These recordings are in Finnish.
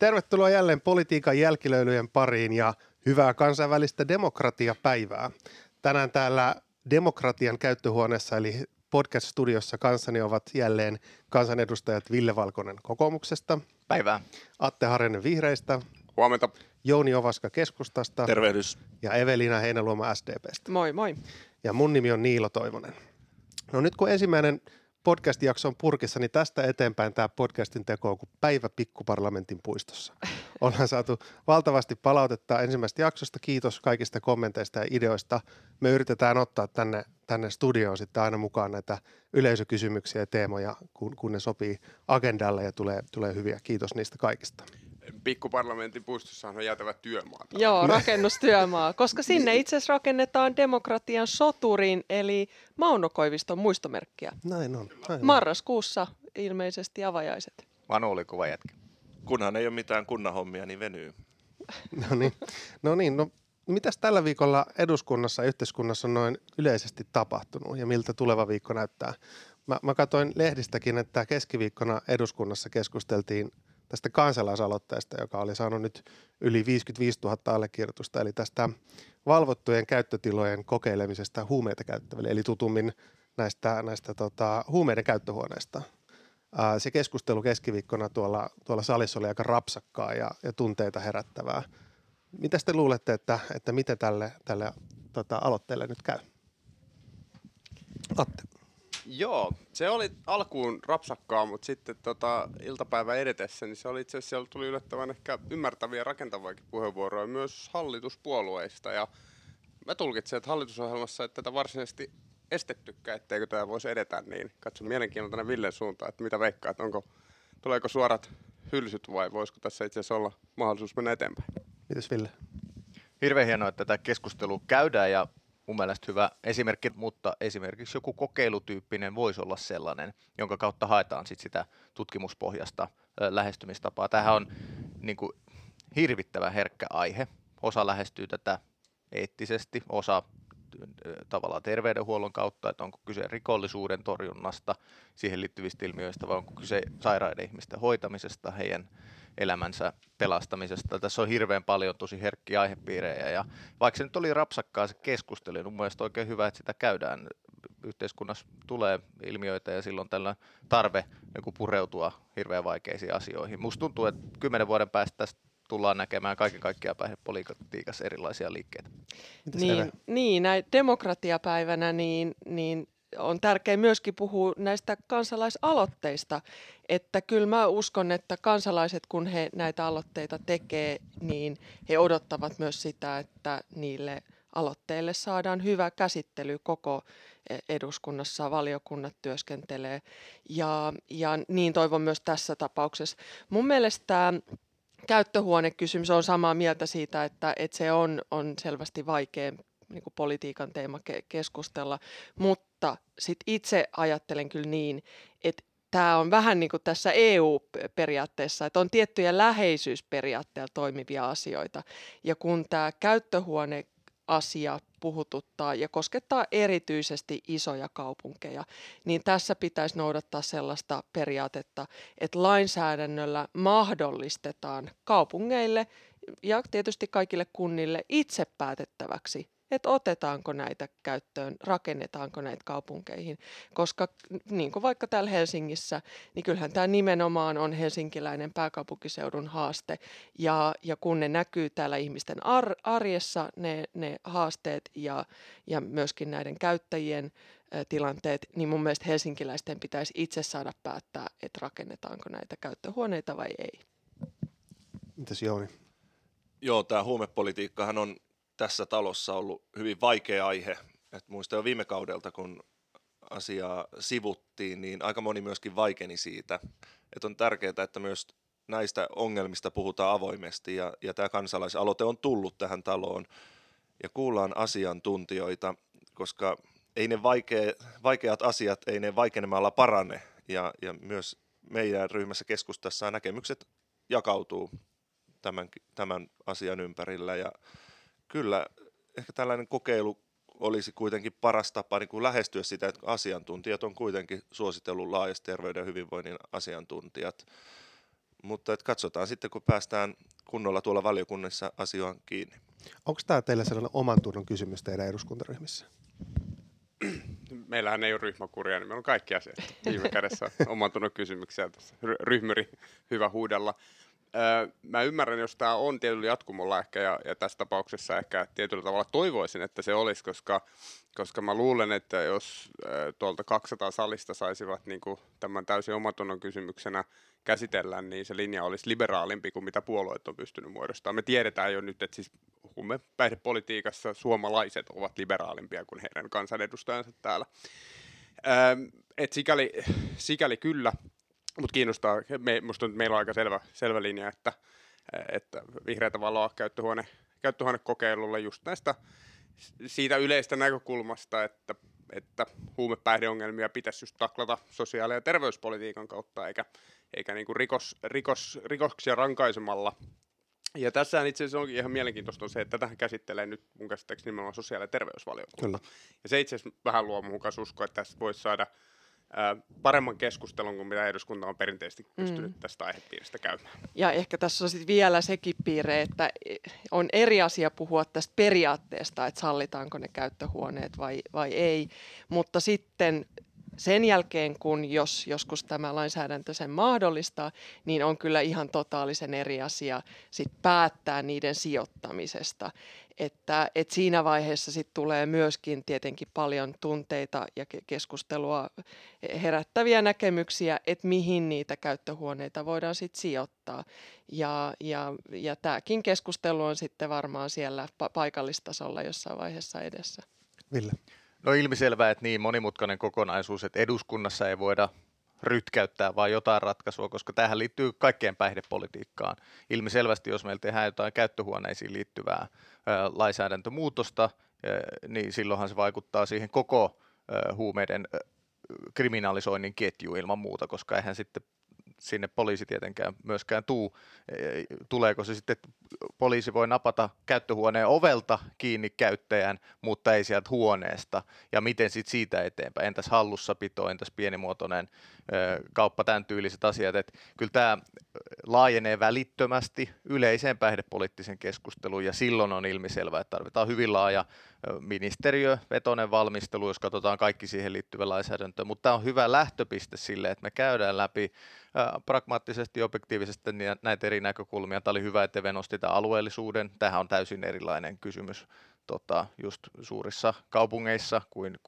Tervetuloa jälleen politiikan jälkilöilyjen pariin ja hyvää kansainvälistä demokratiapäivää. Tänään täällä demokratian käyttöhuoneessa eli podcast-studiossa kanssani ovat jälleen kansanedustajat Ville Valkonen kokoomuksesta. Päivää. Atte Harjanne vihreistä. Huomenta. Jouni Ovaska keskustasta. Tervehdys. Ja Eveliina Heinäluoma SDPstä. Moi moi. Ja mun nimi on Niilo Toivonen. No nyt kun ensimmäinen podcast-jakso on purkissa, niin tästä eteenpäin tämä podcastin teko on kuin päivä pikkuparlamentin puistossa. Ollaan saatu valtavasti palautetta ensimmäisestä jaksosta. Kiitos kaikista kommenteista ja ideoista. Me yritetään ottaa tänne studioon sitten aina mukaan näitä yleisökysymyksiä ja teemoja, kun ne sopii agendalle ja tulee hyviä. Kiitos niistä kaikista. Pikkuparlamentin puistossahan on jäätävä työmaa. Joo, rakennustyömaa, koska sinne itse asiassa rakennetaan demokratian soturin, eli Mauno Koiviston muistomerkkiä. Näin on. Näin marraskuussa ilmeisesti avajaiset. Manu oli kuva jätkä. Kunhan ei ole mitään kunnan hommia, niin venyy. No niin, mitäs tällä viikolla eduskunnassa ja yhteiskunnassa on noin yleisesti tapahtunut ja miltä tuleva viikko näyttää? Mä katsoin lehdistäkin, että keskiviikkona eduskunnassa keskusteltiin tästä kansalaisaloitteesta, joka oli saanut nyt yli 55 000 allekirjoitusta, eli tästä valvottujen käyttötilojen kokeilemisesta huumeita käyttäville, eli tutummin näistä huumeiden käyttöhuoneista. Se keskustelu keskiviikkona tuolla salissa oli aika rapsakkaa ja tunteita herättävää. Mitäs te luulette, että miten tälle aloitteelle nyt käy? Atte. Joo, se oli alkuun rapsakkaa, mutta sitten iltapäivän edetessä, niin se oli itse asiassa, siellä tuli yllättävän ehkä ymmärtäviä rakentavaakin puheenvuoroja myös hallituspuolueista. Ja mä tulkitsen, että hallitusohjelmassa ei tätä varsinaisesti estettykään, etteikö tämä voisi edetä, niin katso mielenkiinnolla tänne Villen suuntaan, että mitä veikkaat, tuleeko suorat hylsyt vai voisiko tässä itse asiassa olla mahdollisuus mennä eteenpäin? Mitäs Ville? Hirveän hienoa, että tätä keskustelua käydään ja mun mielestä hyvä esimerkki, mutta esimerkiksi joku kokeilutyyppinen voisi olla sellainen, jonka kautta haetaan sit sitä tutkimuspohjasta lähestymistapaa. Tämähän on niin kuin hirvittävän herkkä aihe. Osa lähestyy tätä eettisesti, osa tavallaan terveydenhuollon kautta, että onko kyse rikollisuuden torjunnasta, siihen liittyvistä ilmiöistä, vai onko kyse sairaiden ihmisten hoitamisesta, heidän elämänsä pelastamisesta. Tässä on hirveän paljon tosi herkkiä aihepiirejä, ja vaikka se nyt oli rapsakkaa se keskustelu, niin mun mielestä oikein hyvä, että sitä käydään. Yhteiskunnassa tulee ilmiöitä, ja silloin tällä tarve niin pureutua hirveän vaikeisiin asioihin. Musta tuntuu, että 10 vuoden päästä tästä tullaan näkemään kaiken kaikkiaan päihdepolitiikassa erilaisia liikkeitä. Niin näin demokratiapäivänä niin on tärkeää myöskin puhua näistä kansalaisaloitteista, että kyllä mä uskon, että kansalaiset, kun he näitä aloitteita tekee, niin he odottavat myös sitä, että niille aloitteille saadaan hyvä käsittely koko eduskunnassa, valiokunnat työskentelee ja niin toivon myös tässä tapauksessa. Mun mielestä käyttöhuonekysymys on samaa mieltä siitä, että se on selvästi vaikea niin kuin politiikan teema keskustella, mutta sit itse ajattelen kyllä niin, että tämä on vähän niin kuin tässä EU-periaatteessa, että on tiettyjä läheisyysperiaatteella toimivia asioita ja kun tämä käyttöhuoneasia puhututtaa ja koskettaa erityisesti isoja kaupunkeja, niin tässä pitäisi noudattaa sellaista periaatetta, että lainsäädännöllä mahdollistetaan kaupungeille ja tietysti kaikille kunnille itse päätettäväksi, että otetaanko näitä käyttöön, rakennetaanko näitä kaupunkeihin, koska niin kuin vaikka täällä Helsingissä, niin kyllähän tämä nimenomaan on helsinkiläinen pääkaupunkiseudun haaste ja kun ne näkyy täällä ihmisten arjessa ne haasteet ja myöskin näiden käyttäjien tilanteet, niin mun mielestä helsinkiläisten pitäisi itse saada päättää, että rakennetaanko näitä käyttöhuoneita vai ei. Mitäs Jouni? Joo, tämä huumepolitiikkahan on tässä talossa ollut hyvin vaikea aihe. Et muistan jo viime kaudelta, kun asiaa sivuttiin, niin aika moni myöskin vaikeni siitä. Et on tärkeää, että myös näistä ongelmista puhutaan avoimesti ja tämä kansalaisaloite on tullut tähän taloon ja kuullaan asiantuntijoita, koska ei ne vaikeat asiat, ei ne vaikenemalla parane ja myös meidän ryhmässä keskustassa näkemykset jakautuu tämän asian ympärillä ja kyllä, ehkä tällainen kokeilu olisi kuitenkin paras tapa niin kuin lähestyä sitä, että asiantuntijat on kuitenkin suositellut laajasti terveyden ja hyvinvoinnin asiantuntijat. Mutta katsotaan sitten, kun päästään kunnolla tuolla valiokunnassa asiaan kiinni. Onko tämä teillä sellainen oman tunnon kysymys teidän eduskuntaryhmissä? Meillähän ei ole ryhmäkuria, niin meillä on kaikki asiat. Viime kädessä oman tunnon kysymyksiä tässä. Ryhmyri hyvä huudella. Mä ymmärrän, jos tämä on tietyllä jatkumolla ehkä, ja tässä tapauksessa ehkä tietyllä tavalla toivoisin, että se olisi, koska mä luulen, että jos tuolta 200 salista saisivat niin kuin tämän täysin omatunnon kysymyksenä käsitellä, niin se linja olisi liberaalimpi kuin mitä puolueet on pystynyt muodostamaan. Me tiedetään jo nyt, että siis päihdepolitiikassa suomalaiset ovat liberaalimpia kuin heidän kansanedustajansa täällä. Et sikäli kyllä. Mutta kiinnostaa, minusta meillä on aika selvä linja, että vihreätä valoa käyttöhuonekokeilulle just näistä siitä yleistä näkökulmasta, että huumepäihdeongelmia pitäisi just taklata sosiaali- ja terveyspolitiikan kautta, eikä niin kuin rikoksia rankaisemalla. Ja tässä itse asiassa onkin ihan mielenkiintoista on se, että tähän käsittelee nyt mun käsittääkseni nimenomaan sosiaali- ja terveysvaliokunta. Kyllä. Ja se itse asiassa vähän luo mukaan uskoa, että tässä voisi saada paremman keskustelun kuin mitä eduskunta on perinteisesti pystynyt tästä aihepiiristä käymään. Ja ehkä tässä on sitten vielä sekin piirre, että on eri asia puhua tästä periaatteesta, että sallitaanko ne käyttöhuoneet vai ei, mutta sitten sen jälkeen, kun jos joskus tämä lainsäädäntö sen mahdollistaa, niin on kyllä ihan totaalisen eri asia sit päättää niiden sijoittamisesta. Että siinä vaiheessa sit tulee myöskin tietenkin paljon tunteita ja keskustelua herättäviä näkemyksiä, että mihin niitä käyttöhuoneita voidaan sit sijoittaa. Ja tämäkin keskustelu on sitten varmaan siellä paikallistasolla jossain vaiheessa edessä. Ville? No ilmiselvää, että niin monimutkainen kokonaisuus, että eduskunnassa ei voida rytkäyttää vaan jotain ratkaisua, koska tähän liittyy kaikkeen päihdepolitiikkaan. Ilmiselvästi, jos meillä tehdään jotain käyttöhuoneisiin liittyvää lainsäädäntömuutosta, niin silloinhan se vaikuttaa siihen koko huumeiden kriminalisoinnin ketjuun ilman muuta, koska eihän sitten sinne poliisi tietenkään myöskään tuu. Tuleeko se sitten, poliisi voi napata käyttöhuoneen ovelta kiinni käyttäjän, mutta ei sieltä huoneesta. Ja miten sitten siitä eteenpäin? Entäs hallussapito, entäs pienimuotoinen kauppa, tämän tyyliset asiat. Et kyllä tämä laajenee välittömästi yleiseen päihdepoliittisen keskusteluun, ja silloin on ilmiselvää, että tarvitaan hyvin laaja ministeriövetoinen valmistelu, jos katsotaan kaikki siihen liittyvä lainsäädäntö. Mutta tämä on hyvä lähtöpiste sille, että me käydään läpi pragmaattisesti ja objektiivisesti näitä eri näkökulmia. Tämä oli hyvä, että Eve nosti tämän alueellisuuden. Tämähän on täysin erilainen kysymys just suurissa kaupungeissa kuin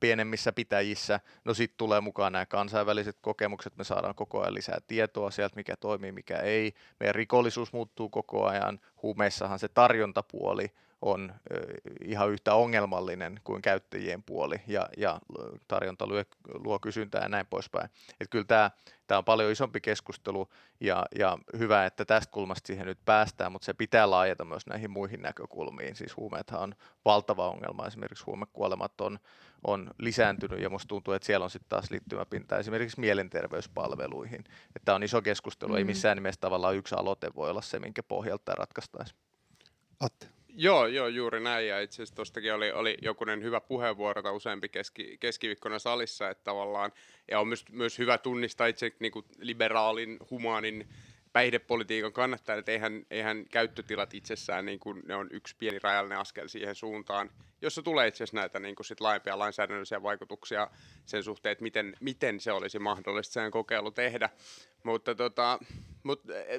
pienemmissä pitäjissä. No sitten tulee mukaan nämä kansainväliset kokemukset. Me saadaan koko ajan lisää tietoa sieltä, mikä toimii, mikä ei. Meidän rikollisuus muuttuu koko ajan. Huumeissahan se tarjontapuoli on ihan yhtä ongelmallinen kuin käyttäjien puoli, ja tarjonta luo kysyntää ja näin poispäin. Et kyllä tämä on paljon isompi keskustelu, ja hyvä, että tästä kulmasta siihen nyt päästään, mutta se pitää laajata myös näihin muihin näkökulmiin. Siis huumeethan on valtava ongelma, esimerkiksi huumekuolemat on lisääntynyt, ja musta tuntuu, että siellä on sitten taas liittymäpinta esimerkiksi mielenterveyspalveluihin. Tämä on iso keskustelu, ei missään nimessä tavallaan yksi aloite voi olla se, minkä pohjalta ratkaistaisiin. Atte. Joo, juuri näin, ja itse asiassa tuostakin oli jokunen hyvä puheenvuoro tai useampi keskiviikkona salissa, että tavallaan, ja on myös hyvä tunnistaa itse niin kuin liberaalin, humaanin päihdepolitiikan kannattaa, että eihän käyttötilat itsessään, niin kuin ne on yksi pieni rajallinen askel siihen suuntaan, jossa tulee itse asiassa näitä niin kuin sit laajempia lainsäädännöllisiä vaikutuksia sen suhteen, että miten se olisi mahdollista sen kokeilu tehdä, mutta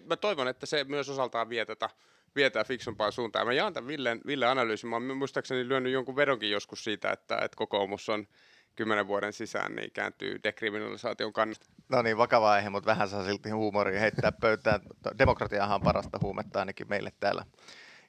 mä toivon, että se myös osaltaan vietää fiksumpaan suuntaan. Mä jaan tämän Villen analyysin. Mä oon muistaakseni lyönyt jonkun vedonkin joskus siitä, että kokoomus on 10 vuoden sisään niin kääntyy dekriminalisaation kannalta. No niin, vakava aihe, mutta vähän saa silti huumoria heittää pöytään. Demokratiahan on parasta huumetta ainakin meille täällä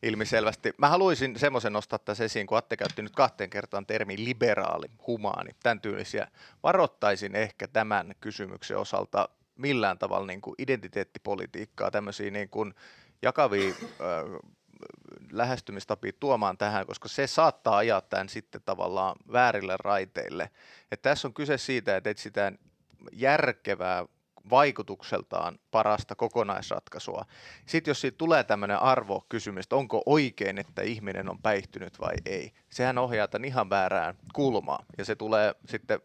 ilmiselvästi. Mä haluaisin semmoisen nostaa tässä esiin, kun Atte käytti nyt 2 kertaan termi liberaali, humaani, tämän tyylisiä. Varoittaisin ehkä tämän kysymyksen osalta millään tavalla niin kuin identiteettipolitiikkaa, tämmöisiä niin kuin jakavia lähestymistapia tuomaan tähän, koska se saattaa ajaa tämän sitten tavallaan väärille raiteille. Että tässä on kyse siitä, että etsitään järkevää vaikutukseltaan parasta kokonaisratkaisua. Sitten jos siitä tulee tämmöinen arvokysymys, että onko oikein, että ihminen on päihtynyt vai ei, sehän ohjaa tämän ihan väärään kulmaan ja se tulee sitten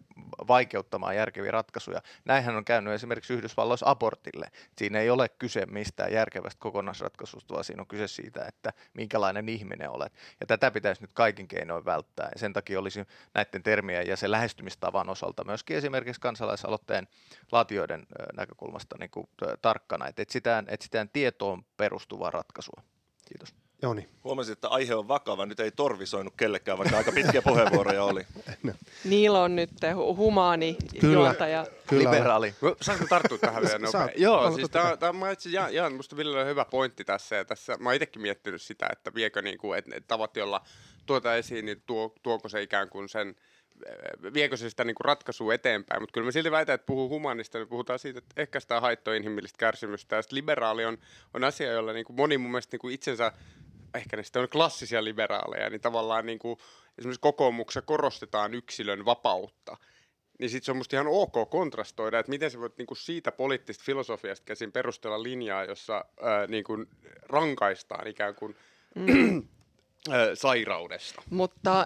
vaikeuttamaan järkeviä ratkaisuja. Näinhän on käynyt esimerkiksi Yhdysvalloissa abortille. Siinä ei ole kyse mistään järkevästä kokonaisratkaisusta, vaan siinä on kyse siitä, että minkälainen ihminen olet. Ja tätä pitäisi nyt kaikin keinoin välttää. Ja sen takia olisi näiden termien ja sen lähestymistavan osalta myöskin esimerkiksi kansalaisaloitteen laatijoiden näkökulmasta niin kuin tarkkana, että etsitään tietoon perustuvaa ratkaisua. Kiitos. Jouni. Huomasin, että aihe on vakava. Nyt ei torvisoinut kellekään, vaikka aika pitkiä puheenvuoroja oli. No. Niilo on nyt humaani juontaja. Kyllä. Liberaali. Saanko tarttua tähän vielä nopein? Joo, siis tämä on minusta Ville on hyvä pointti tässä. Ja tässä mä oon itsekin miettinyt sitä, että viekö niinku, et tavat, jolla tuota esiin, niin tuoko se ikään kuin sen, viekö se sitä niinku ratkaisua eteenpäin. Mutta kyllä mä silti väitän, että puhuu humanista, niin puhutaan siitä, että ehkäistään haittoa inhimillistä kärsimystä. Ja sitten liberaali on asia, jolla niinku moni mun mielestä niinku itsensä, ehkä ne sitten on klassisia liberaaleja, niin tavallaan niin kuin esimerkiksi kokoomuksessa korostetaan yksilön vapautta. Niin sitten se on musta ihan ok kontrastoida, että miten sä voit niin kuin siitä poliittisesta filosofiasta käsin perustella linjaa, jossa niin kuin rankaistaan ikään kuin sairaudesta. Mutta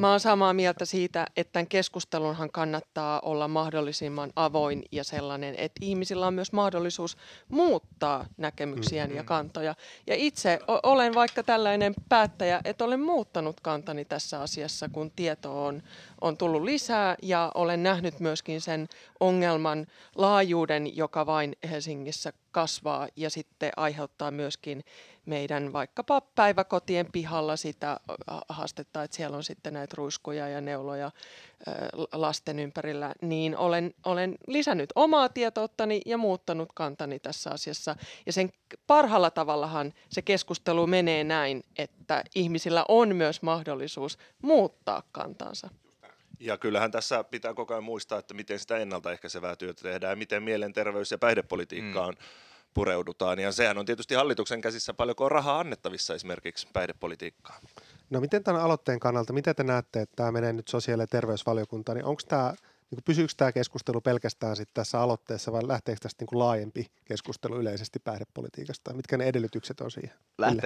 mä oon samaa mieltä siitä, että tämän keskustelunhan kannattaa olla mahdollisimman avoin ja sellainen, että ihmisillä on myös mahdollisuus muuttaa näkemyksiään ja kantoja. Ja itse olen vaikka tällainen päättäjä, että olen muuttanut kantani tässä asiassa, kun tietoa on tullut lisää ja olen nähnyt myöskin sen ongelman laajuuden, joka vain Helsingissä kasvaa ja sitten aiheuttaa myöskin meidän vaikkapa päiväkotien pihalla sitä haastetta, että siellä on sitten näitä ruiskuja ja neuloja lasten ympärillä, niin olen lisännyt omaa tietouttani ja muuttanut kantani tässä asiassa. Ja sen parhaalla tavallahan se keskustelu menee näin, että ihmisillä on myös mahdollisuus muuttaa kantansa. Ja kyllähän tässä pitää koko ajan muistaa, että miten sitä ennaltaehkäisevää työtä tehdään ja miten mielenterveys- ja päihdepolitiikkaan pureudutaan. Ja sehän on tietysti hallituksen käsissä, paljonko on rahaa annettavissa esimerkiksi päihdepolitiikkaan. No miten tämän aloitteen kannalta, miten te näette, että tämä menee nyt sosiaali- ja terveysvaliokuntaan, niin onko tämä, niin pysyykö tämä keskustelu pelkästään sit tässä aloitteessa vai lähteekö tästä niin laajempi keskustelu yleisesti päihdepolitiikasta? Mitkä ne edellytykset on siihen?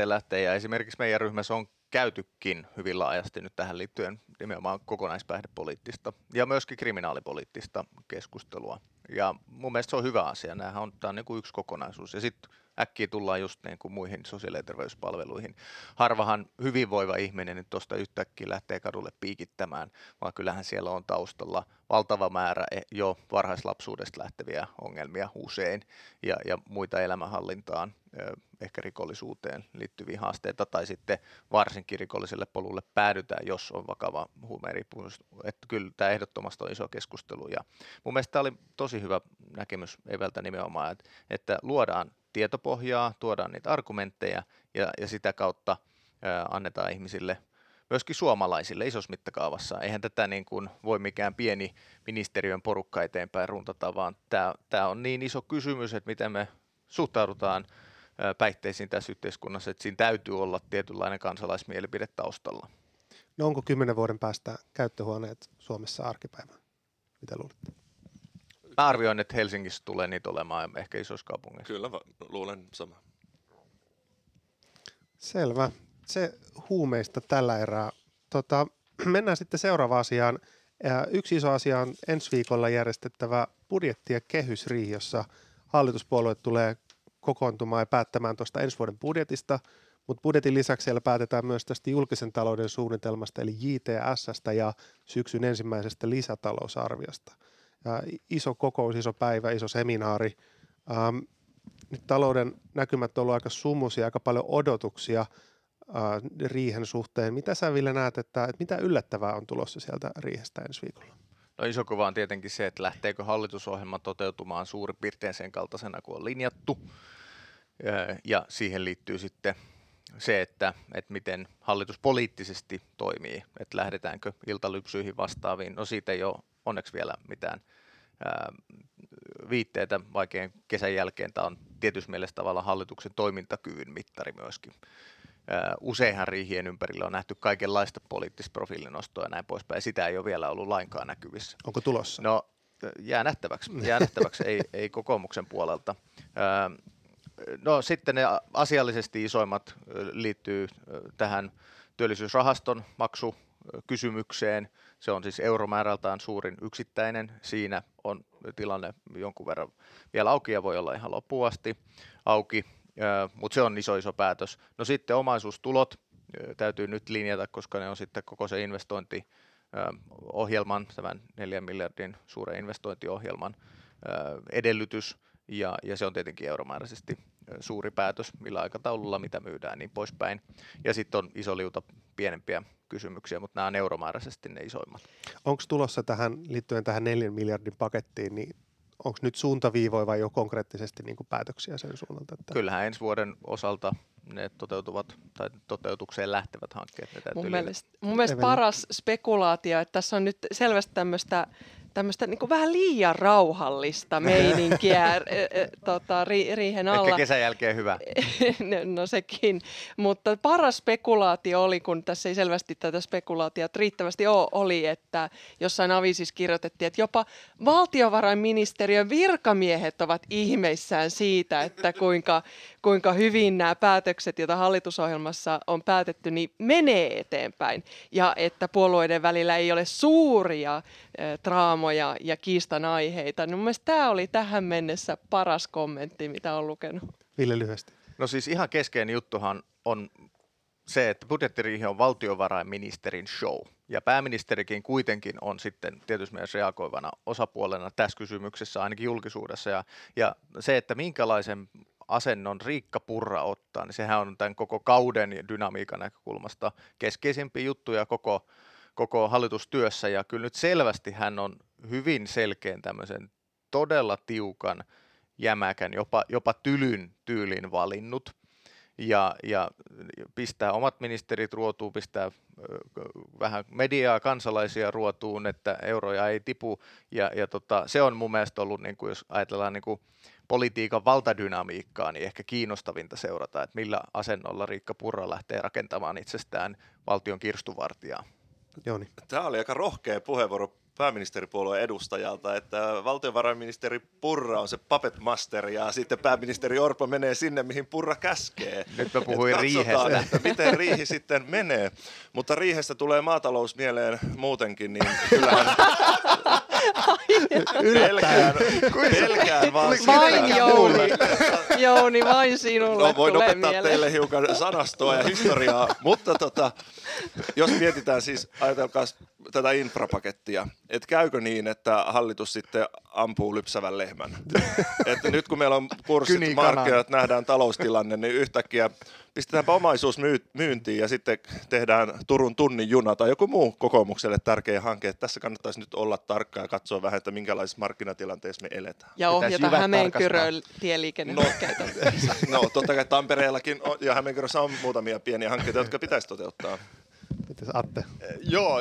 Lähtee ja esimerkiksi meidän ryhmässä on käytykin hyvin laajasti nyt tähän liittyen nimenomaan kokonaispäihdepoliittista ja myöskin kriminaalipoliittista keskustelua. Ja mun mielestä se on hyvä asia. Nämähän on, tämä on niin kuin yksi kokonaisuus. Ja sitten äkkiä tullaan just niin kuin muihin sosiaali- ja terveyspalveluihin. Harvahan hyvinvoiva ihminen nyt tuosta yhtäkkiä lähtee kadulle piikittämään, vaan kyllähän siellä on taustalla valtava määrä jo varhaislapsuudesta lähteviä ongelmia usein ja muita elämänhallintaan, ehkä rikollisuuteen liittyviä haasteita tai sitten varsinkin rikolliselle polulle päädytään, jos on vakava huumeriippuvuus. Että kyllä tämä ehdottomasti on iso keskustelu ja mun mielestä tämä oli tosi hyvä näkemys Eveltä nimenomaan, että luodaan tietopohjaa, tuodaan niitä argumentteja ja sitä kautta annetaan ihmisille, myöskin suomalaisille isossa mittakaavassa. Eihän tätä niin kuin voi mikään pieni ministeriön porukka eteenpäin runtata, vaan tämä on niin iso kysymys, että miten me suhtaudutaan päihteisiin tässä yhteiskunnassa, että siinä täytyy olla tietynlainen kansalaismielipide taustalla. No onko 10 vuoden päästä käyttöhuoneet Suomessa arkipäivää? Mitä luulette? Mä arvioin, että Helsingissä tulee niitä olemaan ehkä isoissa kaupungeissa. Kyllä, luulen sama. Selvä. Se huumeista tällä erää. Mennään sitten seuraavaan asiaan. Yksi iso asia on ensi viikolla järjestettävä budjetti- ja kehysriihi, jossa hallituspuolueet tulee kokoontumaan ja päättämään tuosta ensi vuoden budjetista, mutta budjetin lisäksi siellä päätetään myös tästä julkisen talouden suunnitelmasta eli JTS:stä ja syksyn ensimmäisestä lisätalousarviosta. Iso kokous, iso päivä, iso seminaari. Nyt talouden näkymät on ollut aika sumuisia, aika paljon odotuksia riihen suhteen. Mitä sä Ville näet, että mitä yllättävää on tulossa sieltä riihestä ensi viikolla? No iso kuva on tietenkin se, että lähteekö hallitusohjelma toteutumaan suurin piirtein sen kaltaisena kuin on linjattu. Ja siihen liittyy sitten se, että miten hallitus poliittisesti toimii, että lähdetäänkö iltalypsyihin vastaaviin. No siitä ei ole onneksi vielä mitään viitteitä vaikean kesän jälkeen. Tämä on tietysti mielessä tavallaan hallituksen toimintakyvyn mittari myöskin. Useinhan riihien ympärillä on nähty kaikenlaista poliittista profiilinostoa ja näin poispäin. Sitä ei ole vielä ollut lainkaan näkyvissä. Onko tulossa? No Jää nähtäväksi. Jää nähtäväksi, ei kokoomuksen puolelta. No sitten ne asiallisesti isoimmat liittyy tähän työllisyysrahaston maksukysymykseen. Se on siis euromäärältään suurin yksittäinen. Siinä on tilanne jonkun verran vielä auki ja voi olla ihan loppuun asti auki, mutta se on iso päätös. No sitten omaisuustulot täytyy nyt linjata, koska ne on sitten koko se investointiohjelman, tämän 4 miljardin suuren investointiohjelman edellytys. Ja se on tietenkin euromääräisesti suuri päätös, millä aikataululla, mitä myydään, niin poispäin. Ja sitten on iso liuta pienempiä kysymyksiä, mutta nämä on euromääräisesti ne isoimmat. Onko tulossa tähän, liittyen tähän 4 miljardin pakettiin, niin onko nyt suuntaviivoja vai jo konkreettisesti niin kuin päätöksiä sen suunnalta? Että... Kyllähän ensi vuoden osalta ne toteutuvat tai toteutukseen lähtevät hankkeet. Ne täytyy mun mielestä paras spekulaatio, että tässä on nyt selvästi tämmöistä niin kuin vähän liian rauhallista meininkiä riihen alla. Ehkä kesän jälkeen hyvä. No sekin, mutta paras spekulaatio oli, kun tässä ei selvästi tätä spekulaatiota riittävästi oli, että jossain aviisissa kirjoitettiin, että jopa valtiovarainministeriön virkamiehet ovat ihmeissään siitä, että kuinka hyvin nämä päätökset, joita hallitusohjelmassa on päätetty, niin menee eteenpäin. Ja että puolueiden välillä ei ole suuria draamoja ja kiistan aiheita. No, mielestäni tämä oli tähän mennessä paras kommentti, mitä olen lukenut. Ville lyhyesti. No siis ihan keskeinen juttuhan on se, että budjettiriihi on valtiovarainministerin show. Ja pääministerikin kuitenkin on sitten tietysti myös reagoivana osapuolena tässä kysymyksessä, ainakin julkisuudessa. Ja se, että minkälaisen asennon Riikka Purra ottaa, niin sehän on tämän koko kauden dynamiikan näkökulmasta keskeisimpiä juttuja koko hallitustyössä, ja kyllä nyt selvästi hän on hyvin selkeän tämmöisen todella tiukan, jämäkän, jopa tylyn tyylin valinnut, ja pistää omat ministerit ruotuun, pistää vähän mediaa, kansalaisia ruotuun, että euroja ei tipu, ja se on mun mielestä ollut, niin kuin jos ajatellaan niin kuin politiikan valtadynamiikkaa, niin ehkä kiinnostavinta seurata, että millä asennolla Riikka Purra lähtee rakentamaan itsestään valtion kirstuvartijaa. Jouni. Tämä oli aika rohkea puheenvuoro pääministeripuolueen edustajalta, että valtiovarainministeri Purra on se puppet master ja sitten pääministeri Orpo menee sinne, mihin Purra käskee. Nyt mä puhuin riihestä. Että miten riihi sitten menee, mutta riihestä tulee maatalous mieleen muutenkin, niin kyllähän... Pelkään vaan sitä. Vain Jouni, vain sinulle. No, voin opettaa mieleen teille hiukan sanastoa ja historiaa, mutta jos mietitään siis, ajatelkaa tätä infrapakettia, että käykö niin, että hallitus sitten ampuu lypsävän lehmän. Että nyt kun meillä on kurssit, markkinat, nähdään taloustilanne, niin yhtäkkiä pistetäänpä omaisuus myyntiin ja sitten tehdään Turun tunnin juna tai joku muu kokoomukselle tärkeä hanke. Tässä kannattaisi nyt olla tarkka ja katsoa vähän, että minkälaisessa markkinatilanteessa me eletään. Ja ohjata Hämeenkyrön tieliikennehankkeita. No totta kai Tampereellakin ja Hämeenkyrössä on muutamia pieniä hankkeita, jotka pitäisi toteuttaa. Mites Atte? Joo.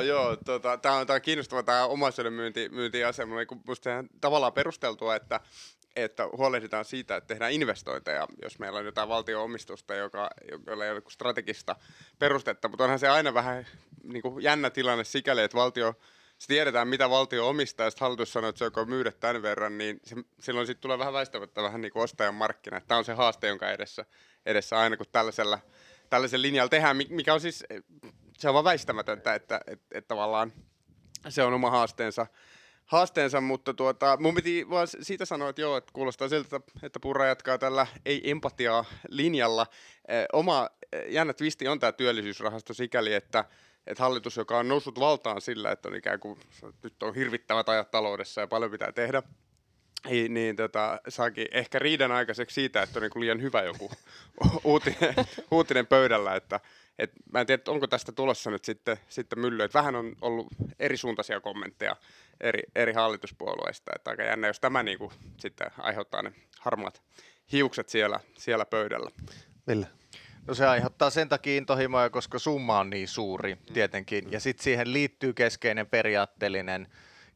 Tämä on kiinnostava tämä omaisuuden myyntiasema. Minusta sehän tavallaan perusteltua, että huolehditaan siitä, että tehdään investointeja, jos meillä on jotain valtio-omistusta, jolla ei ole strategista perustetta. Mutta onhan se aina vähän niin kuin jännä tilanne sikäli, että tiedetään, mitä valtio omistaa, ja sitten hallitus sanoo, että se joko myydä tämän verran, niin silloin sitten tulee vähän väistämättä vähän niin kuin ostajan markkina. Tämä on se haaste, jonka edessä aina, kun tällaisen linjalla tehdään, mikä on siis... Se on vaan väistämätöntä, että tavallaan se on oma haasteensa, mutta mun piti vaan siitä sanoa, että joo, että kuulostaa siltä, että Purra jatkaa tällä ei-empatiaa linjalla. Oma jännä twisti on tämä työllisyysrahasto sikäli, että hallitus, joka on noussut valtaan sillä, että on ikään kuin nyt on hirvittävät ajat taloudessa ja paljon pitää tehdä, niin saakin ehkä riidan aikaiseksi siitä, että on niin kuin liian hyvä joku uutinen pöydällä, että mä en tiedä, onko tästä tulossa nyt sitten mylly, että vähän on ollut erisuuntaisia kommentteja eri hallituspuolueista, että aika jännä, jos tämä niin kuin sitten aiheuttaa ne harmaat hiukset siellä pöydällä. Millä? No se aiheuttaa sen takia intohimoja, koska summa on niin suuri tietenkin, ja sitten siihen liittyy keskeinen periaatteellinen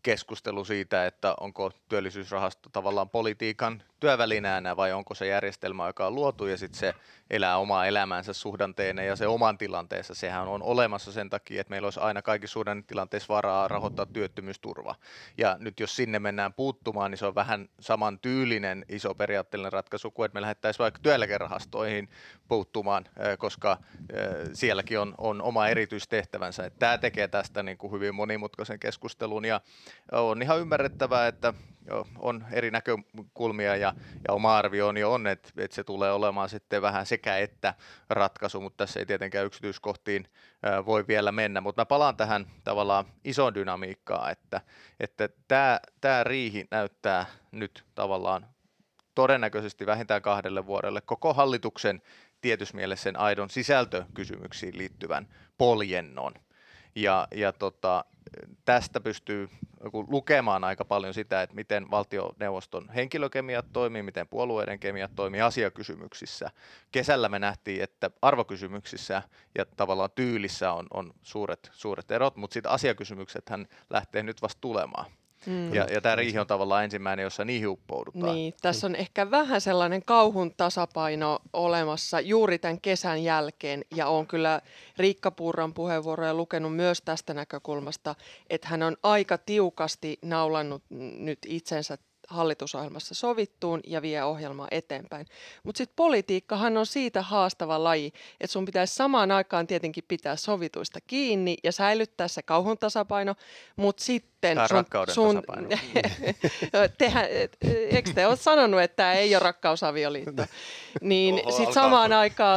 keskustelu siitä, että onko työllisyysrahasto tavallaan politiikan työvälineenä vai onko se järjestelmä, joka on luotu ja sitten se elää omaa elämäänsä suhdanteena ja se oman tilanteensa. Sehän on olemassa sen takia, että meillä olisi aina kaikki suhdannetilanteessa varaa rahoittaa työttömyysturva. Ja nyt jos sinne mennään puuttumaan, niin se on vähän saman tyylinen iso periaatteellinen ratkaisu kuin, että me lähdettäisiin vaikka työeläkerahastoihin puuttumaan, koska sielläkin on oma erityistehtävänsä. Tämä tekee tästä niin kuin hyvin monimutkaisen keskustelun ja on ihan ymmärrettävää, että on eri näkökulmia ja oma arvioni on, että se tulee olemaan sitten vähän sekä että ratkaisu, mutta tässä ei tietenkään yksityiskohtiin voi vielä mennä. Mutta mä palaan tähän tavallaan isoon dynamiikkaan, että tämä riihi näyttää nyt tavallaan todennäköisesti vähintään 2 vuodelle koko hallituksen tietyssä mielessä sen aidon sisältökysymyksiin liittyvän poljennon. Ja tästä pystyy lukemaan aika paljon sitä, että miten valtioneuvoston henkilökemiat toimii, miten puolueiden kemiat toimii asiakysymyksissä. Kesällä me nähtiin, että arvokysymyksissä ja tavallaan tyylissä on suuret erot, mutta sitten asiakysymyksethän lähtee nyt vasta tulemaan. Ja tämä riihi on tavallaan ensimmäinen, jossa niihin uppoudutaan. Niin, tässä on ehkä vähän sellainen kauhun tasapaino olemassa juuri tämän kesän jälkeen. Ja olen kyllä Riikka Purran puheenvuoroja lukenut myös tästä näkökulmasta, että hän on aika tiukasti naulannut nyt itsensä hallitusohjelmassa sovittuun ja vie ohjelmaa eteenpäin. Mutta sitten politiikkahan on siitä haastava laji, että sun pitäisi samaan aikaan tietenkin pitää sovituista kiinni ja säilyttää se kauhun tasapaino, mutta sitten sun eikö te ole sanonut, että tämä ei ole rakkausavioliitto? Niin sitten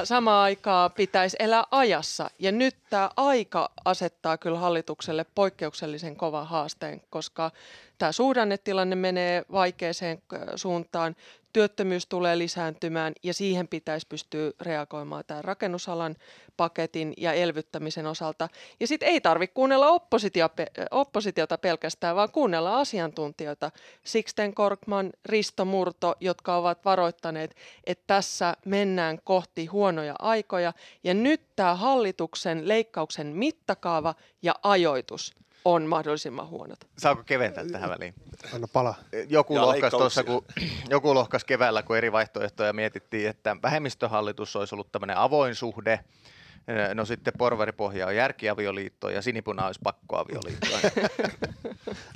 samaan aikaan pitäisi elää ajassa. Ja nyt tämä aika asettaa kyllä hallitukselle poikkeuksellisen kovan haasteen, koska tämä suhdannetilanne menee vaikeaseen suuntaan, työttömyys tulee lisääntymään ja siihen pitäisi pystyä reagoimaan tämän rakennusalan paketin ja elvyttämisen osalta. Ja sitten ei tarvitse kuunnella oppositiota pelkästään, vaan kuunnella asiantuntijoita, Sixten Korkman, Risto Murto, jotka ovat varoittaneet, että tässä mennään kohti huonoja aikoja. Ja nyt tämä hallituksen leikkauksen mittakaava ja ajoitus on mahdollisimman huonot. Saako keventää tähän väliin? Anna palaa. Joku lohkas keväällä, kun eri vaihtoehtoja mietittiin, että vähemmistöhallitus olisi ollut tämmöinen avoin suhde. No sitten porvaripohja on järkiavioliitto ja sinipuna olisi pakkoavioliitto.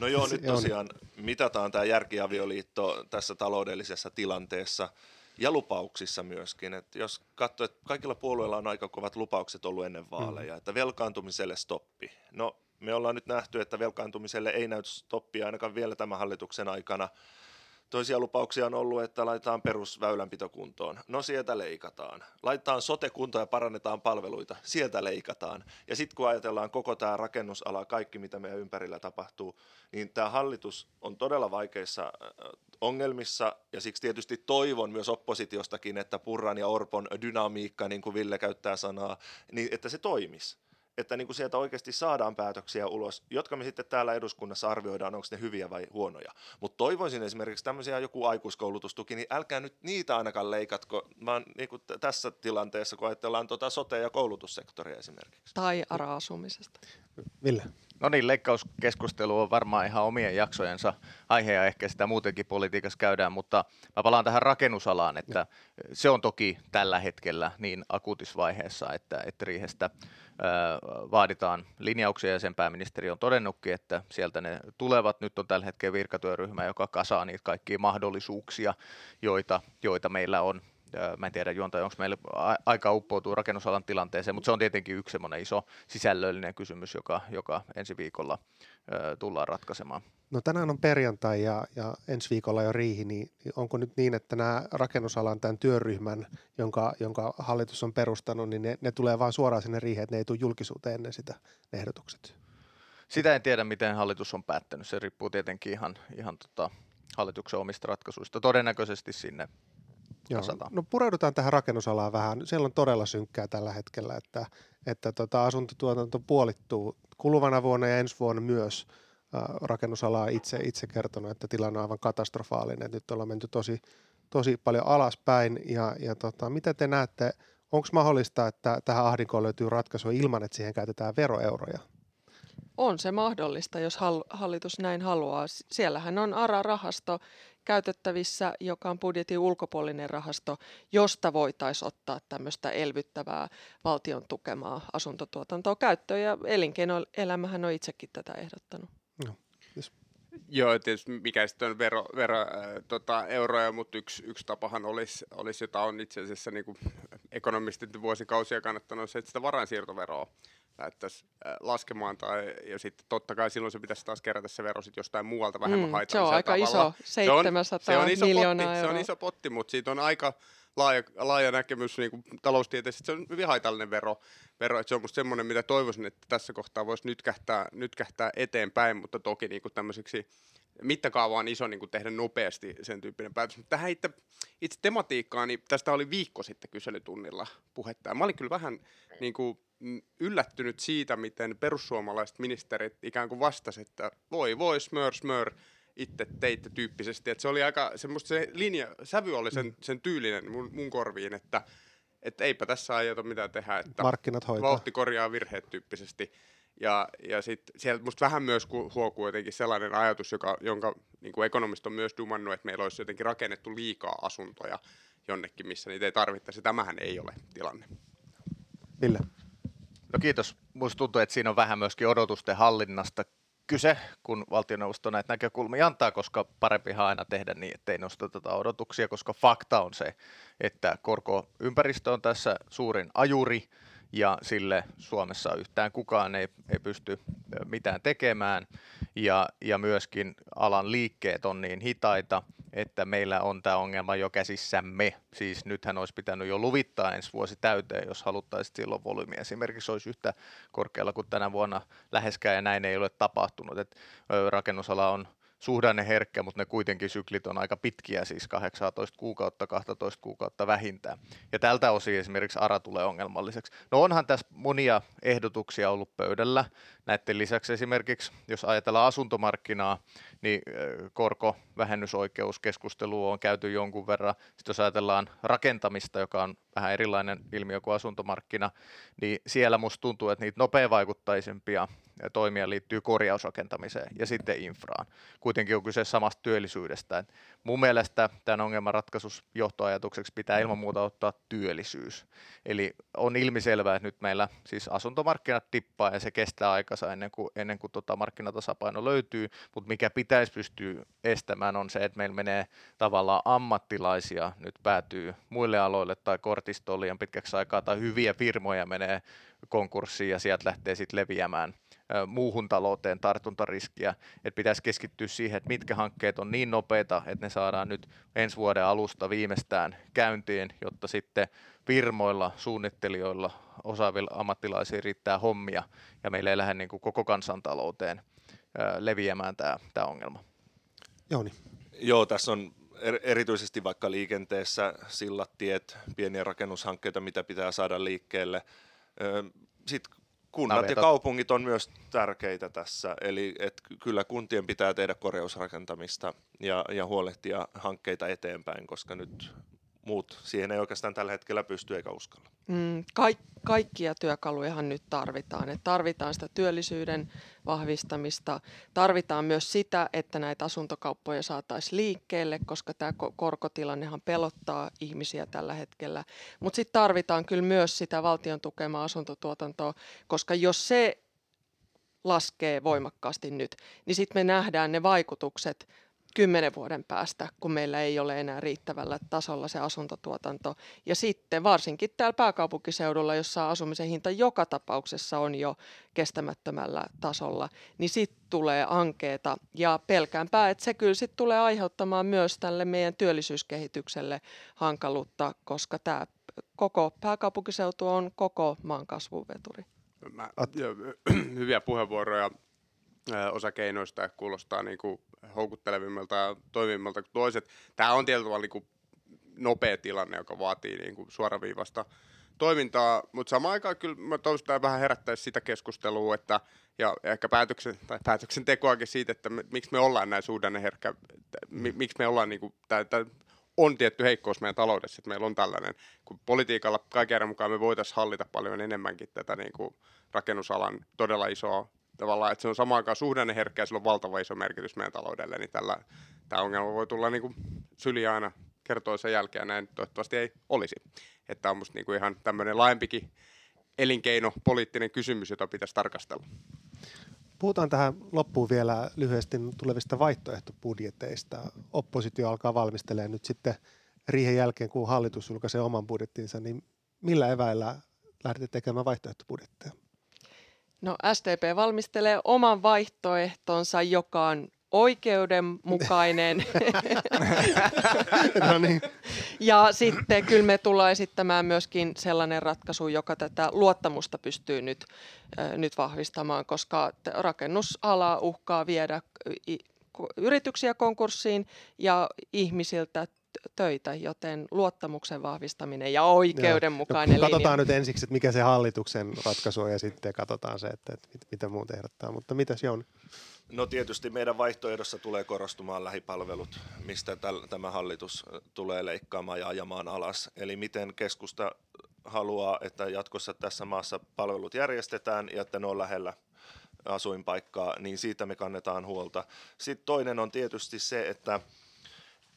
No joo, nyt tosiaan mitataan tämä järkiavioliitto tässä taloudellisessa tilanteessa ja lupauksissa myöskin. Et jos katsoo, että kaikilla puolueilla on aika kovat lupaukset ollut ennen vaaleja, että velkaantumiselle stoppi. No me ollaan nyt nähty, että velkaantumiselle ei näytä stoppia ainakaan vielä tämän hallituksen aikana. Toisia lupauksia on ollut, että laitetaan perusväylänpitokuntoon. No sieltä leikataan. Laitetaan sote-kuntoon ja parannetaan palveluita. Sieltä leikataan. Ja sitten kun ajatellaan koko tämä rakennusala, kaikki mitä meidän ympärillä tapahtuu, niin tämä hallitus on todella vaikeissa ongelmissa. Ja siksi tietysti toivon myös oppositiostakin, että Purran ja Orpon dynamiikka, niin kuin Ville käyttää sanaa, niin että se toimisi. Että niin kuin sieltä oikeasti saadaan päätöksiä ulos, jotka me sitten täällä eduskunnassa arvioidaan, onko ne hyviä vai huonoja. Mutta toivoisin esimerkiksi tämmöisiä joku aikuiskoulutustuki, niin älkää nyt niitä ainakaan leikatko, vaan niin kuin tässä tilanteessa, kun ajatellaan sote- ja koulutussektoria esimerkiksi. Tai ARA-asumisesta. Ville? No niin, leikkauskeskustelu on varmaan ihan omien jaksojensa aihe ja ehkä sitä muutenkin politiikassa käydään, mutta mä palaan tähän rakennusalaan, että se on toki tällä hetkellä niin akuutisvaiheessa, että riihestä vaaditaan linjauksia ja sen pääministeri on todennutkin, että sieltä ne tulevat. Nyt on tällä hetkellä virkatyöryhmä, joka kasaa niitä kaikkia mahdollisuuksia, joita meillä on. Mä en tiedä, juontaja, onko meillä aikaa uppoutua rakennusalan tilanteeseen, mutta se on tietenkin yksi semmoinen iso sisällöllinen kysymys, joka ensi viikolla tullaan ratkaisemaan. No tänään on perjantai ja ensi viikolla jo riihi, niin onko nyt niin, että nämä rakennusalan tämän työryhmän, jonka hallitus on perustanut, niin ne tulee vaan suoraan sinne riiheen, että ne ei tule julkisuuteen ennen sitä ne ehdotukset? Sitä en tiedä, miten hallitus on päättänyt. Se riippuu tietenkin ihan hallituksen omista ratkaisuista. Todennäköisesti sinne. Joo. No pureudutaan tähän rakennusalaan vähän. Siellä on todella synkkää tällä hetkellä, että asuntotuotanto puolittuu kuluvana vuonna ja ensi vuonna myös. Rakennusala itse kertonut, että tilanne on aivan katastrofaalinen. Nyt ollaan menty tosi paljon alaspäin ja mitä te näette, onko mahdollista, että tähän ahdinkoon löytyy ratkaisu ilman, että siihen käytetään veroeuroja? On se mahdollista, jos hallitus näin haluaa. Siellähän on ARA-rahasto käytettävissä, joka on budjetin ulkopuolinen rahasto, josta voitaisiin ottaa tämmöistä elvyttävää valtion tukemaa asuntotuotantoa käyttöön. Ja elinkeinoelämähän on itsekin tätä ehdottanut. No. Yes. Joo, tietysti mikä sitten on euroja, mutta yksi tapahan olisi, jota on itse asiassa niin kuin ekonomistit vuosikausia kannattanut, se, että sitä varainsiirtoveroa lähdettäisiin laskemaan. Ja sitten totta kai silloin se pitäisi taas kerätä se vero sit jostain muualta vähemmän haitallisella tavalla. Se on aika tavalla. Iso, 700 miljoonaa euroa. Se on iso potti, mutta siitä on aika laaja näkemys niin taloustieteessä, se on hyvin haitallinen vero. Että se on musta semmoinen, mitä toivoisin, että tässä kohtaa voisi nytkähtää eteenpäin, mutta toki niin tämmöiseksi mittakaava on iso niin tehdä nopeasti sen tyyppinen päätös. Mutta tähän itse tematiikkaan, niin tästä oli viikko sitten kyselytunnilla puhetta, ja mä olin kyllä vähän niin kuin yllättynyt siitä, miten perussuomalaiset ministerit ikään kuin vastasivat, että voi, smör, itse teitte tyyppisesti, että se oli aika semmoista, se linja, sävy oli sen tyylinen mun korviin, että eipä tässä aiota mitään tehdä, että markkinat hoitaa, vauhti korjaa virheet tyyppisesti, ja sitten sieltä musta vähän myös huokuu jotenkin sellainen ajatus, jonka niin kuin ekonomist on myös dumannut, että meillä olisi jotenkin rakennettu liikaa asuntoja jonnekin, missä niitä ei tarvittaisi, tämähän ei ole tilanne. Ville? No kiitos, musta tuntuu, että siinä on vähän myöskin odotusten hallinnasta kyse, kun valtioneuvosto näitä näkökulmia antaa, koska parempihan aina tehdä niin, ettei nosteta odotuksia, koska fakta on se, että korkoympäristö on tässä suurin ajuri ja sille Suomessa yhtään kukaan ei pysty mitään tekemään ja myöskin alan liikkeet on niin hitaita, että meillä on tämä ongelma jo käsissämme. Siis nythän olisi pitänyt jo luvittaa ensi vuosi täyteen, jos haluttaisiin silloin volyymi. Esimerkiksi olisi yhtä korkealla kuin tänä vuonna läheskään, ja näin ei ole tapahtunut. Et rakennusala on suhdanneherkkä, mutta ne kuitenkin syklit on aika pitkiä, siis 18 kuukautta, 12 kuukautta vähintään. Ja tältä osin esimerkiksi ARA tulee ongelmalliseksi. No onhan tässä monia ehdotuksia ollut pöydällä. Näiden lisäksi esimerkiksi, jos ajatellaan asuntomarkkinaa, niin korkovähennysoikeuskeskustelua on käyty jonkun verran. Sitten jos ajatellaan rakentamista, joka on vähän erilainen ilmiö kuin asuntomarkkina, niin siellä musta tuntuu, että niitä nopeavaikuttaisempia toimia liittyy korjausrakentamiseen ja sitten infraan. Kuitenkin on kyse samasta työllisyydestä. Et mun mielestä tämän ongelman ratkaisujohtoajatukseksi pitää ilman muuta ottaa työllisyys. Eli on ilmiselvää, että nyt meillä siis asuntomarkkinat tippaa ja se kestää aikansa ennen kuin markkinatasapaino löytyy, mutta mikä pitäisi pystyä estämään on se, että meillä menee tavallaan ammattilaisia nyt päätyy muille aloille tai kortistoon liian pitkäksi aikaa tai hyviä firmoja menee konkurssiin ja sieltä lähtee sitten leviämään muuhun talouteen tartuntariskiä, että pitäisi keskittyä siihen, että mitkä hankkeet on niin nopeita, että ne saadaan nyt ensi vuoden alusta viimeistään käyntiin, jotta sitten firmoilla, suunnittelijoilla, osaavilla ammattilaisia riittää hommia ja meillä ei lähde niin kuin koko kansantalouteen leviämään tämä ongelma. Jouni. Joo, tässä on erityisesti vaikka liikenteessä sillat, tiet, pieniä rakennushankkeita, mitä pitää saada liikkeelle. Sitten kunnat ja kaupungit on myös tärkeitä tässä, eli et kyllä kuntien pitää tehdä korjausrakentamista ja huolehtia hankkeita eteenpäin, koska nyt muut siihen ei oikeastaan tällä hetkellä pysty eikä uskalla. Kaikkia työkalujahan nyt tarvitaan. Et tarvitaan sitä työllisyyden vahvistamista, tarvitaan myös sitä, että näitä asuntokauppoja saataisiin liikkeelle, koska tämä korkotilannehan pelottaa ihmisiä tällä hetkellä. Mutta sitten tarvitaan kyllä myös sitä valtion tukemaa asuntotuotantoa, koska jos se laskee voimakkaasti nyt, niin sitten me nähdään ne vaikutukset 10 vuoden päästä, kun meillä ei ole enää riittävällä tasolla se asuntotuotanto. Ja sitten varsinkin täällä pääkaupunkiseudulla, jossa asumisen hinta joka tapauksessa on jo kestämättömällä tasolla, niin sitten tulee ankeeta. Ja pelkäänpä, että se kyllä sitten tulee aiheuttamaan myös tälle meidän työllisyyskehitykselle hankaluutta, koska tämä koko pääkaupunkiseutu on koko maan kasvuveturi. Hyviä puheenvuoroja. Osa keinoista kuulostaa niin kuin houkuttelevimmilta ja toimivimmilta kuin toiset. Tämä on tietyllä tavalla niin kuin nopea tilanne, joka vaatii niin kuin suoraviivasta toimintaa, mutta samaan aikaan kyllä mä toivottavasti vähän herättäisi sitä keskustelua, että, ja ehkä päätöksentekoakin siitä, että miksi me ollaan näin suhdanneherkkä, miksi me ollaan, niin kuin, on tietty heikkous meidän taloudessa, että meillä on tällainen, kun politiikalla kaiken mukaan me voitaisiin hallita paljon enemmänkin tätä niin kuin rakennusalan todella isoa tavallaan, että se on samaan aikaan suhdanneherkkä ja sillä on valtava iso merkitys meidän taloudelle, niin tämä ongelma voi tulla niin kuin syliä aina kertoa sen jälkeen, ja näin toivottavasti ei olisi. Tämä on musta niin kuin ihan tämmöinen laajempikin elinkeinopoliittinen kysymys, jota pitäisi tarkastella. Puhutaan tähän loppuun vielä lyhyesti tulevista vaihtoehtobudjeteista. Oppositio alkaa valmistelemaan nyt sitten riihen jälkeen, kun hallitus julkaisee oman budjettinsa, niin millä eväillä lähdette tekemään vaihtoehtobudjetteja? No, SDP valmistelee oman vaihtoehtonsa, joka on oikeudenmukainen. No niin. Ja sitten kyllä me tullaan esittämään myöskin sellainen ratkaisu, joka tätä luottamusta pystyy nyt vahvistamaan, koska rakennusala uhkaa viedä yrityksiä konkurssiin ja ihmisiltä töitä, joten luottamuksen vahvistaminen ja oikeudenmukainen linja. Katsotaan nyt ensiksi, että mikä se hallituksen ratkaisu on ja sitten katsotaan se, että mitä muut ehdottaa, mutta mitäs Jouni? No tietysti meidän vaihtoehdossa tulee korostumaan lähipalvelut, mistä tämä hallitus tulee leikkaamaan ja ajamaan alas. Eli miten keskusta haluaa, että jatkossa tässä maassa palvelut järjestetään ja että ne on lähellä asuinpaikkaa, niin siitä me kannetaan huolta. Sitten toinen on tietysti se,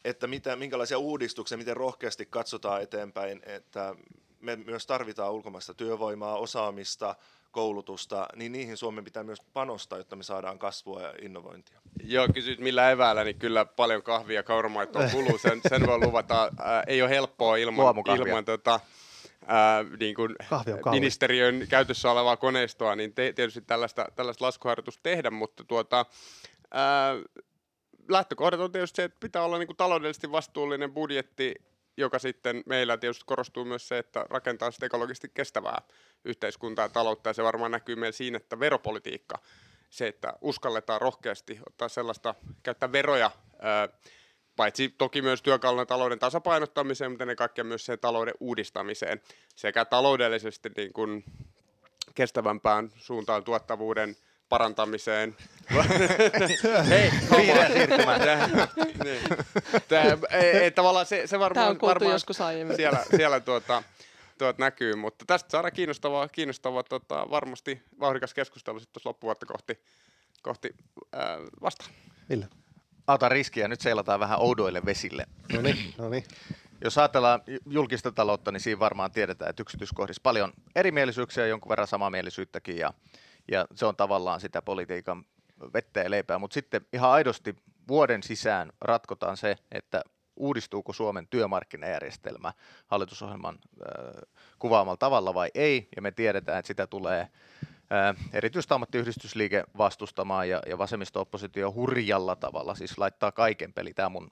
että minkälaisia uudistuksia, miten rohkeasti katsotaan eteenpäin, että me myös tarvitaan ulkomaista työvoimaa, osaamista, koulutusta, niin niihin Suomen pitää myös panostaa, jotta me saadaan kasvua ja innovointia. Joo, kysyt millä eväällä, niin kyllä paljon kahvia ja kauramaitoa kuluu, sen voi luvata. Ei ole helppoa ilman niin kuin ministeriön käytössä olevaa koneistoa, niin tietysti tällaista laskuharjoitusta tehdä, mutta lähtökohdat on tietysti se, että pitää olla niin kuin taloudellisesti vastuullinen budjetti, joka sitten meillä tietysti korostuu myös se, että rakentaa sitä ekologisesti kestävää yhteiskuntaa ja taloutta, ja se varmaan näkyy meillä siinä, että veropolitiikka, se, että uskalletaan rohkeasti ottaa sellaista, käyttää veroja, paitsi toki myös työkaluna talouden tasapainottamiseen, mutta ennen kaikkea myös sen talouden uudistamiseen, sekä taloudellisesti niin kuin kestävämpään suuntaan tuottavuuden parantamiseen. Hei, vihreä siirtymä. Se varmaan siellä näkyy, mutta tästä saadaan kiinnostava varmasti vauhdikas keskustelu sitten loppuvuotta kohti vastaan. Ville? Ota riskiä, nyt seilataan vähän oudoille vesille. No niin. Jos ajatellaan julkista taloutta, niin siinä varmaan tiedetään, että yksityiskohdissa paljon erimielisyyksiä ja jonkun verran samanmielisyyttäkin ja se on tavallaan sitä politiikan vettä ja leipää, mutta sitten ihan aidosti vuoden sisään ratkotaan se, että uudistuuko Suomen työmarkkinajärjestelmä hallitusohjelman kuvaamalla tavalla vai ei, ja me tiedetään, että sitä tulee erityisesti ammattiyhdistysliike vastustamaan ja vasemmisto-oppositio hurjalla tavalla, siis laittaa kaiken peli, tämä mun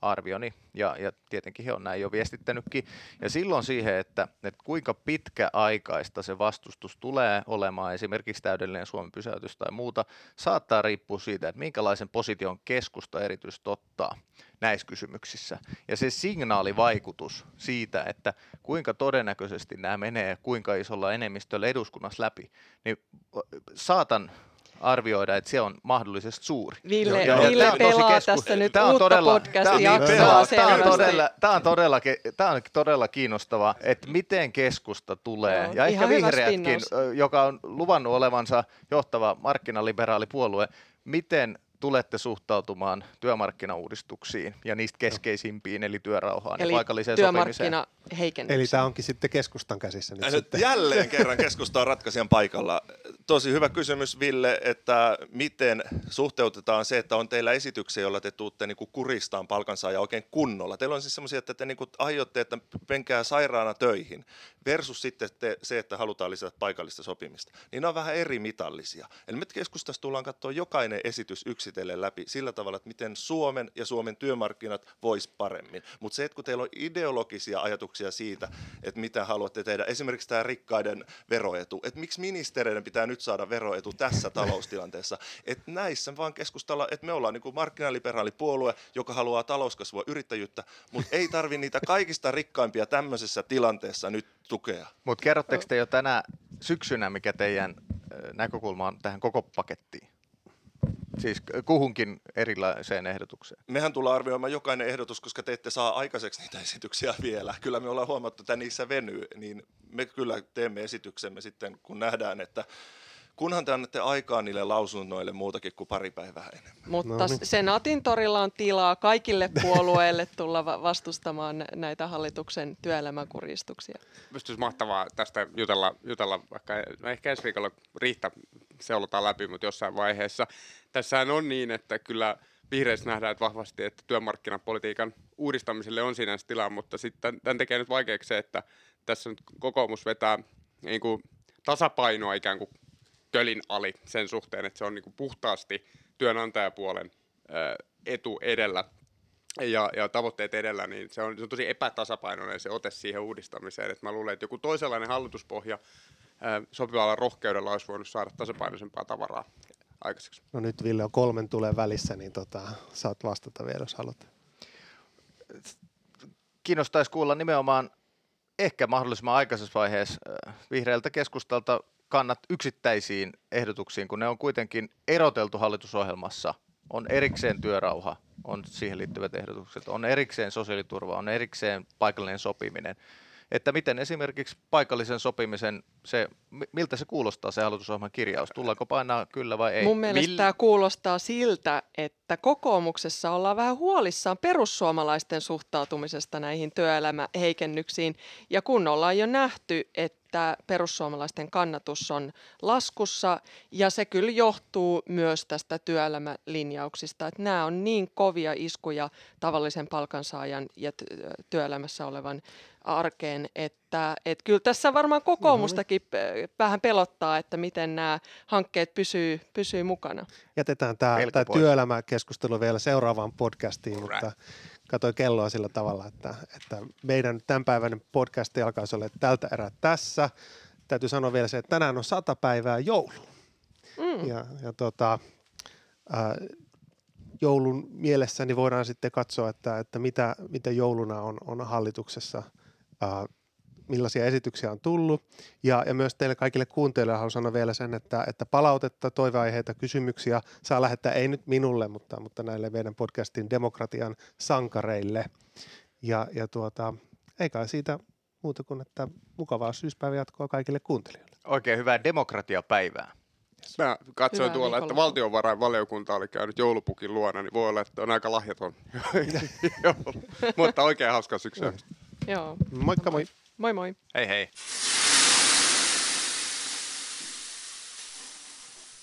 arvioni, ja tietenkin he on näin jo viestittänytkin, ja silloin siihen, että kuinka pitkäaikaista se vastustus tulee olemaan, esimerkiksi täydellinen Suomen pysäytys tai muuta, saattaa riippua siitä, että minkälaisen position keskusta erityisesti ottaa näissä kysymyksissä, ja se signaalivaikutus siitä, että kuinka todennäköisesti nämä menee, kuinka isolla enemmistöllä eduskunnassa läpi, niin saatan arvioida, että se on mahdollisesti suuri. Ville pelaa tässä nyt uutta podcast-jaksoa selvästi. Tämä on todella kiinnostavaa, että miten keskusta tulee, ja ehkä vihreätkin, joka on luvannut olevansa johtava markkinaliberaali puolue, miten tulette suhtautumaan työmarkkinauudistuksiin ja niistä keskeisimpiin, eli työrauhaan eli ja paikalliseen sopimiseen. Eli tämä onkin sitten keskustan käsissä nyt sitten. Jälleen kerran keskusta on ratkaisijan paikalla. Tosi hyvä kysymys, Ville, että miten suhteutetaan se, että on teillä esityksiä, joilla te tuutte niinku kuristaan palkansaajaa oikein kunnolla. Teillä on siis semmoisia, että te niinku aiotte, että menkää sairaana töihin, versus sitten se, että halutaan lisätä paikallista sopimista. Niin nämä on vähän eri mitallisia. Eli me keskustassa tullaan katsoa jokainen esitys yksitellen läpi sillä tavalla, että miten Suomen ja Suomen työmarkkinat vois paremmin. Mutta se, että kun teillä on ideologisia ajatuksia siitä, että mitä haluatte tehdä, esimerkiksi tämä rikkaiden veroetu, että miksi ministereiden pitää nyt saada veroetu tässä taloustilanteessa, että näissä vaan keskustalla, että me ollaan niin kuin markkinaliberaali puolue, joka haluaa talouskasvua, yrittäjyyttä, mutta ei tarvitse niitä kaikista rikkaimpia tämmöisessä tilanteessa nyt tukea. Mutta kerrotteko te jo tänä syksynä, mikä teidän näkökulma on tähän koko pakettiin? Siis kuhunkin erilaiseen ehdotukseen. Mehän tullaan arvioimaan jokainen ehdotus, koska te ette saa aikaiseksi niitä esityksiä vielä. Kyllä me ollaan huomattu, että niissä venyy, niin me kyllä teemme esityksemme sitten, kun nähdään, että Kunhan te annatte aikaa niille lausunnoille muutakin kuin pari päivää enemmän. Mutta Senaatin torilla on tilaa kaikille puolueille tulla vastustamaan näitä hallituksen työelämäkuristuksia. Pystyisi mahtavaa tästä jutella vaikka, no ehkä ensi viikolla Riitta seulotaan läpi, mutta jossain vaiheessa. Tässähän on niin, että kyllä vihreissä nähdään että vahvasti, että työmarkkinapolitiikan uudistamiselle on siinä tilaa, mutta sitten tämän tekee nyt vaikeaksi se, että tässä nyt kokoomus vetää niin kuin tasapainoa ikään kuin tölin ali sen suhteen, että se on niin kuin puhtaasti työnantajapuolen etu edellä ja tavoitteet edellä, niin se on tosi epätasapainoinen se ote siihen uudistamiseen. Et mä luulen, että joku toisenlainen hallituspohja sopivalla rohkeudella olisi voinut saada tasapainoisempaa tavaraa aikaiseksi. No nyt Ville on 3 tulee välissä, niin saat vastata vielä, jos haluat. Kiinnostaisi kuulla nimenomaan ehkä mahdollisimman aikaisessa vaiheessa vihreältä keskustalta kannat yksittäisiin ehdotuksiin, kun ne on kuitenkin eroteltu hallitusohjelmassa. On erikseen työrauha, on siihen liittyvät ehdotukset, on erikseen sosiaaliturva, on erikseen paikallinen sopiminen. Että miten esimerkiksi paikallisen sopimisen, miltä se kuulostaa se hallitusohjelman kirjaus? Tullaanko painaa kyllä vai ei? Mun mielestä tämä kuulostaa siltä, että kokoomuksessa ollaan vähän huolissaan perussuomalaisten suhtautumisesta näihin työelämäheikennyksiin. Ja kun ollaan jo nähty, että perussuomalaisten kannatus on laskussa ja se kyllä johtuu myös tästä työelämälinjauksista. Että nämä on niin kovia iskuja tavallisen palkansaajan ja työelämässä olevan arkeen, että kyllä tässä varmaan kokoomustakin vähän pelottaa, että miten nämä hankkeet pysyy mukana. Jätetään tämä työelämäkeskustelu vielä seuraavaan podcastiin, mutta katsoin kelloa sillä tavalla, että meidän tämänpäiväinen podcast alkaisi olla tältä erää tässä. Täytyy sanoa vielä se, että tänään on 100 päivää joulua. Mm. Ja joulun mielessä niin voidaan sitten katsoa, että mitä jouluna on hallituksessa, millaisia esityksiä on tullut. Ja myös teille kaikille kuuntelijoille haluan sanoa vielä sen, että palautetta, toiveaiheita, kysymyksiä saa lähettää, ei nyt minulle, mutta näille meidän podcastin demokratian sankareille. Ja ei kai siitä muuta kuin, että mukavaa syyspäivä jatkoa kaikille kuuntelijoille. Oikein hyvää demokratiapäivää. Mä katsoin tuolla, että valtiovarainvaliokunta oli käynyt joulupukin luona, niin voi olla, että on aika lahjaton. Mutta oikein hauskaa syksyä. Joo. Moikka moi. Moi moi. Hei hei.